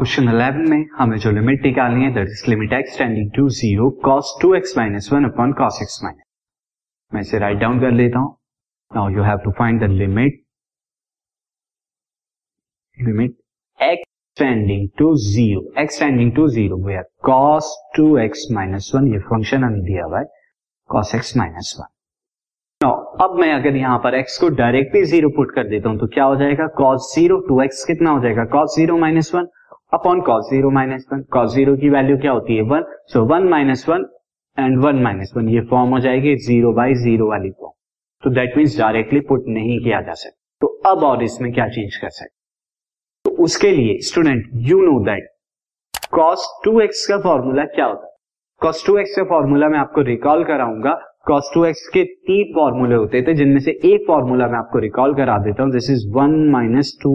Question 11 में हमें जो लिमिट निकालनी है that is limit x tending to 0 cos 2x minus 1 upon cos x minus 1. मैं इसे राइट डाउन कर लेता हूं. Now you have to find the limit x tending to 0 where cos 2x minus 1 ये फंक्शन हमें दिया हुआ है cos x minus 1. अब मैं अगर यहाँ पर x को डायरेक्टली 0 पुट कर देता हूं तो क्या हो जाएगा cos 0 2x कितना हो जाएगा cos 0 minus 1 upon cos 0 minus 1. cos 0 की वैल्यू क्या होती है 1. सो 1 minus 1 एंड 1 minus 1 ये फॉर्म हो जाएगी 0 by 0 वाली फॉर्म. तो दैट मीन्स डायरेक्टली पुट नहीं किया जा सकता. तो अब और इसमें क्या चेंज कर सकते तो उसके लिए student you know that cos 2x का फॉर्मूला क्या होता है. cos 2x का फॉर्मूला मैं आपको रिकॉल कराऊंगा. cos 2x के 3 फॉर्मूले होते थे जिनमें से एक फॉर्मूला मैं आपको रिकॉल करा देता हूं. This is 1 minus 2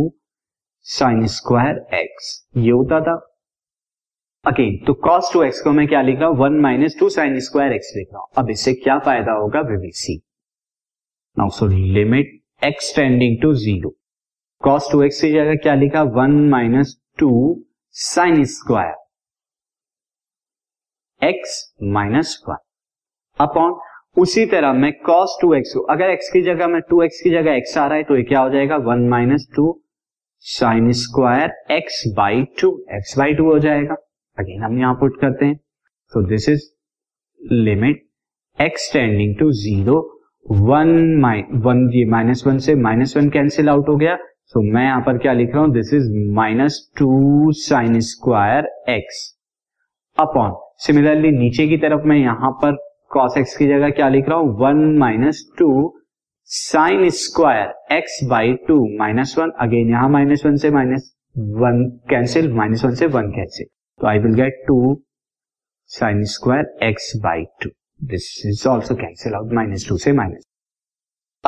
sine square x ये होता था. अगेन तो cos 2x को मैं क्या लिख रहा हूं 1 माइनस 2 साइन स्क्वायर x लिख रहा हूं. अब इससे क्या फायदा होगा we will see. Now so limit x tending to 0 cos 2x की जगह क्या लिखा 1 minus 2 sine square x minus 1 upon उसी तरह मैं cos 2x को अगर x की जगह मैं 2x की जगह x आ रहा है तो ये क्या हो जाएगा 1 minus 2 sine square x by 2 हो जाएगा. अगेन हम यहां पुट करते हैं. So this is limit x tending to 0 1 ये माइनस 1 से माइनस 1 कैंसिल आउट हो गया. सो मैं यहां पर क्या लिख रहा हूं this is minus 2 sine square x upon similarly नीचे की तरफ मैं यहां पर cos x की जगह क्या लिख रहा हूं 1 minus 2 sine square x by 2 minus 1. Again यहां माइनस 1 से माइनस 1 कैंसिल माइनस 1 से 1 कैंसिल. तो I will get 2 sine square x by 2. This is also cancel out minus 2 से माइनस.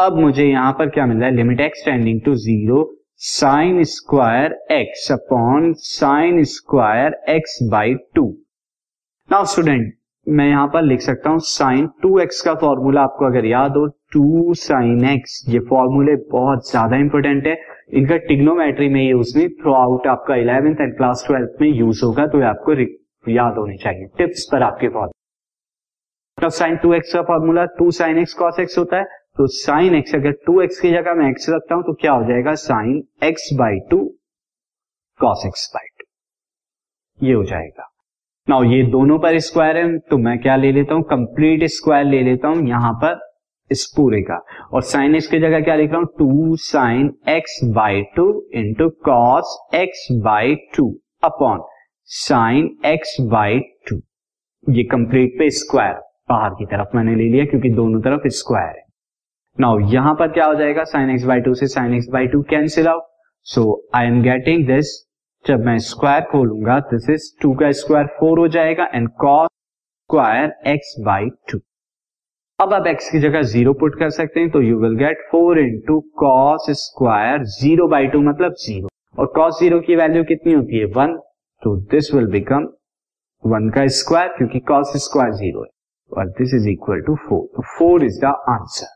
अब मुझे यहां पर क्या मिल रहा है limit x tending to 0 sine square x upon sine square x by 2. Now student मैं यहां पर लिख सकता हूं साइन 2x का फॉर्मूला आपको अगर याद हो 2 साइन x. ये फॉर्मूले बहुत ज्यादा इंपॉर्टेंट है. इनका ट्रिग्नोमेट्री में यूज नहीं थ्रू आउट आपका 11th एंड क्लास 12th में यूज होगा तो ये आपको याद होने चाहिए टिप्स पर आपके फॉर्मूला. साइन 2x का formula 2 sine x cos x होता है. तो साइन x अगर 2x की जगह मैं x रखता हूं तो क्या हो जाएगा sine x by 2 cos x by 2 ये हो जाएगा. नाउ ये दोनों पर स्क्वायर है तो मैं क्या ले लेता हूं कंप्लीट स्क्वायर ले लेता हूं यहां पर इस पूरे का. और साइन एक्स की जगह क्या लिख रहा हूं 2 sine x by 2 into cos x by 2 upon sine x by 2 ये कंप्लीट पे स्क्वायर बाहर की तरफ मैंने ले लिया क्योंकि दोनों तरफ स्क्वायर है. नाउ यहां पर क्या हो जाएगा साइन एक्स बाई 2 से sine x by 2 cancel out. So I am getting this जब मैं स्क्वायर खोलूंगा दिस इज 2 का स्क्वायर 4 हो जाएगा and cos square x by 2. अब आप x की जगह 0 पुट कर सकते हैं तो you will get 4 into cos square 0 by 2 मतलब 0 और cos 0 की वैल्यू कितनी होती है 1. तो दिस विल बिकम 1 का स्क्वायर क्योंकि cos स्क्वायर 0 है और दिस इज इक्वल टू 4. तो 4 इज द आंसर.